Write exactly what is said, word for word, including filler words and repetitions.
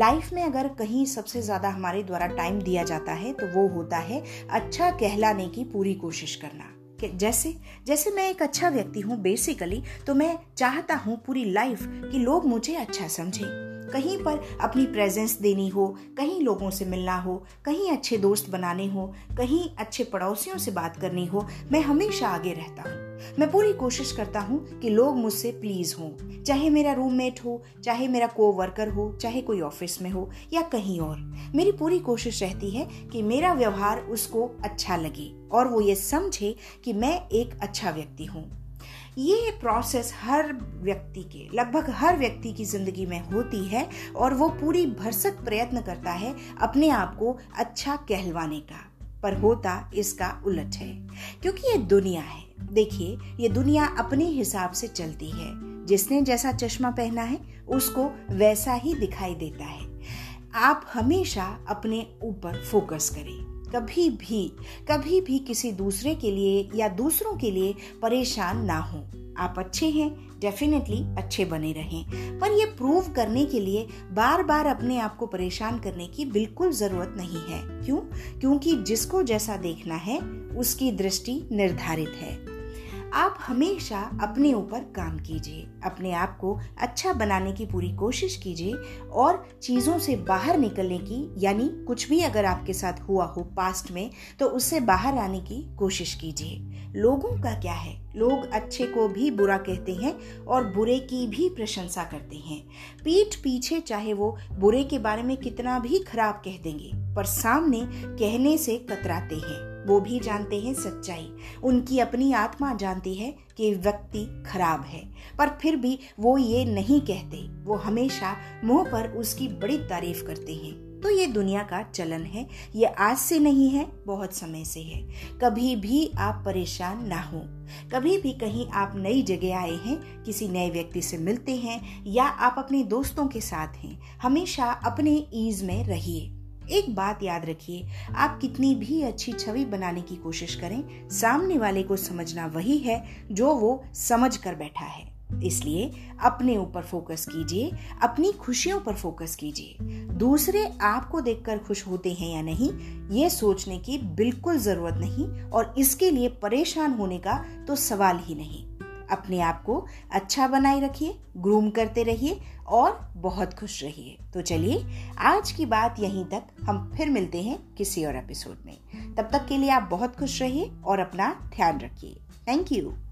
Life में अगर कहीं सबसे ज़्यादा हमारे द्वारा टाइम दिया जाता है तो वो होता है अच्छा कहलाने की पूरी कोशिश करना। जैसे जैसे मैं एक अच्छा व्यक्ति हूँ बेसिकली, तो मैं चाहता हूँ पूरी लाइफ कि लोग मुझे अच्छा समझें। कहीं पर अपनी प्रेजेंस देनी हो, कहीं लोगों से मिलना हो, कहीं अच्छे दोस्त बनाने हो, कहीं अच्छे पड़ोसियों से बात करनी हो, मैं हमेशा आगे रहता हूँ। मैं पूरी कोशिश करता हूँ कि लोग मुझसे प्लीज़ हों, चाहे मेरा रूममेट हो, चाहे मेरा कोवर्कर हो, चाहे कोई ऑफिस में हो या कहीं और। मेरी पूरी कोशिश रहती है कि मेरा व्यवहार उसको अच्छा लगे और वो ये समझे कि मैं एक अच्छा व्यक्ति हूँ। ये प्रोसेस हर व्यक्ति के लगभग हर व्यक्ति की ज़िंदगी में होती है और वो पूरी भरसक प्रयत्न करता है अपने आप को अच्छा कहलवाने का, पर होता इसका उलट है। क्योंकि ये दुनिया है, देखिए ये दुनिया अपने हिसाब से चलती है। जिसने जैसा चश्मा पहना है उसको वैसा ही दिखाई देता है। आप हमेशा अपने ऊपर फोकस करें, कभी भी कभी भी किसी दूसरे के लिए या दूसरों के लिए परेशान ना हो। आप अच्छे हैं, डेफिनेटली अच्छे बने रहें, पर यह प्रूव करने के लिए बार बार अपने आप को परेशान करने की बिल्कुल ज़रूरत नहीं है। क्यों? क्योंकि जिसको जैसा देखना है उसकी दृष्टि निर्धारित है। आप हमेशा अपने ऊपर काम कीजिए, अपने आप को अच्छा बनाने की पूरी कोशिश कीजिए और चीज़ों से बाहर निकलने की, यानी कुछ भी अगर आपके साथ हुआ हो पास्ट में तो उससे बाहर आने की कोशिश कीजिए। लोगों का क्या है, लोग अच्छे को भी बुरा कहते हैं और बुरे की भी प्रशंसा करते हैं। पीठ पीछे चाहे वो बुरे के बारे में कितना भी खराब कह देंगे, पर सामने कहने से कतराते हैं। वो भी जानते हैं सच्चाई, उनकी अपनी आत्मा जानती है कि व्यक्ति खराब है, पर फिर भी वो ये नहीं कहते। वो हमेशा मुंह पर उसकी बड़ी तारीफ करते हैं। तो ये दुनिया का चलन है, ये आज से नहीं है, बहुत समय से है। कभी भी आप परेशान ना हो। कभी भी कहीं आप नई जगह आए हैं, किसी नए व्यक्ति से मिलते हैं या आप अपने दोस्तों के साथ हैं, हमेशा अपने ईज में रहिए। एक बात याद रखिए, आप कितनी भी अच्छी छवि बनाने की कोशिश करें, सामने वाले को समझना वही है जो वो समझ कर बैठा है। इसलिए अपने ऊपर फोकस कीजिए, अपनी खुशियों पर फोकस कीजिए। दूसरे आपको देखकर खुश होते हैं या नहीं, ये सोचने की बिल्कुल ज़रूरत नहीं और इसके लिए परेशान होने का तो सवाल ही नहीं। अपने आप को अच्छा बनाए रखिए, ग्रूम करते रहिए और बहुत खुश रहिए। तो चलिए, आज की बात यहीं तक। हम फिर मिलते हैं किसी और एपिसोड में। तब तक के लिए आप बहुत खुश रहिए और अपना ध्यान रखिए। Thank you.